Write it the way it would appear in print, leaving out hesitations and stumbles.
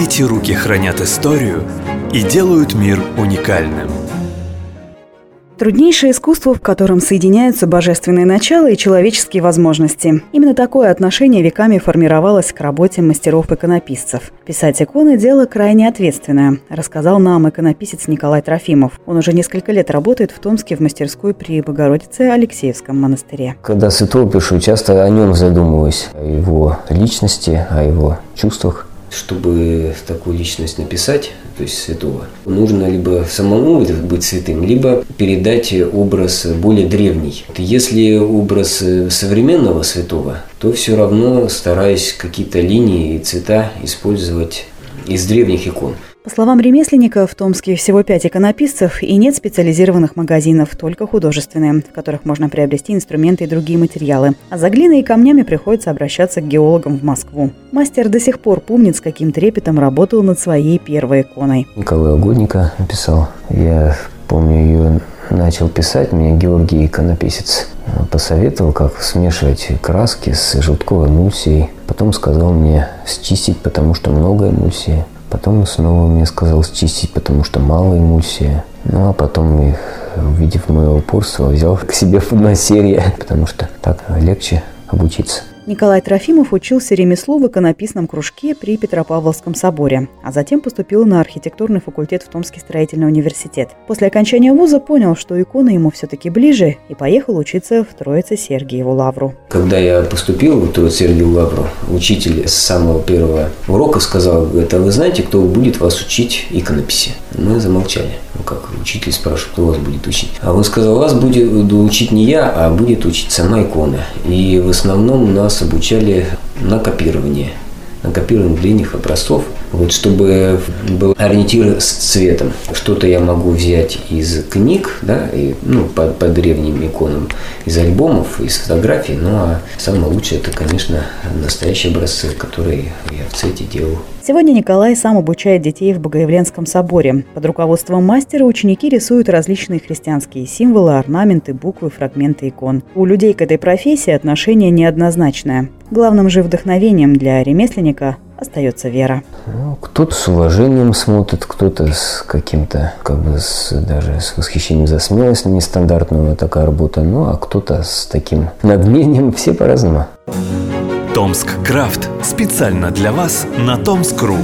Эти руки хранят историю и делают мир уникальным. Труднейшее искусство, в котором соединяются божественные начала и человеческие возможности. Именно такое отношение веками формировалось к работе мастеров-иконописцев. Писать иконы – дело крайне ответственное, рассказал нам иконописец Николай Трофимов. Он уже несколько лет работает в Томске в мастерской при Богородице-Алексиевском монастыре. Когда святого пишу, часто о нем задумываюсь, о его личности, о его чувствах. Чтобы такую личность написать, то есть святого, нужно либо самому быть святым, либо передать образ более древний. Если образ современного святого, то все равно стараюсь какие-то линии и цвета использовать из древних икон. По словам ремесленника, в Томске всего 5 иконописцев и нет специализированных магазинов, только художественные, в которых можно приобрести инструменты и другие материалы. А за глиной и камнями приходится обращаться к геологам в Москву. Мастер до сих пор помнит, с каким трепетом работал над своей первой иконой. Николая Угодника писал. Я помню, ее начал писать, мне Георгий, иконописец, посоветовал, как смешивать краски с желтковой эмульсией. Потом сказал мне счистить, потому что много эмульсии. Потом снова мне сказал счистить, потому что мало эмульсия. Ну а потом, увидев мое упорство, взял к себе в подмастерье, потому что так легче обучиться. Николай Трофимов учился ремеслу в иконописном кружке при Петропавловском соборе, а затем поступил на архитектурный факультет в Томский строительный университет. После окончания вуза понял, что икона ему все-таки ближе, и поехал учиться в Троице-Сергиеву лавру. Когда я поступил в Троице-Сергиеву лавру, учитель с самого первого урока сказал: говорит, а вы знаете, кто будет вас учить иконописи? Мы замолчали. Ну как, учитель спрашивает, кто вас будет учить? А он сказал, вас будет учить не я, а будет учить сама икона. И в основном нас обучали на копирование древних образцов, вот, чтобы был ориентир с цветом. Что-то я могу взять из книг, да, и, по древним иконам, из альбомов, из фотографий, а самое лучшее это, конечно, настоящие образцы, которые я в цвете делал. Сегодня Николай сам обучает детей в Богоявленском соборе. Под руководством мастера ученики рисуют различные христианские символы, орнаменты, буквы, фрагменты икон. У людей к этой профессии отношение неоднозначное. Главным же вдохновением для ремесленника остается вера. Кто-то с уважением смотрит, кто-то с каким-то, даже с восхищением засмеялась, нестандартная такая работа, а кто-то с таким надмением, все по-разному. Томск Крафт специально для вас на Томск.ру.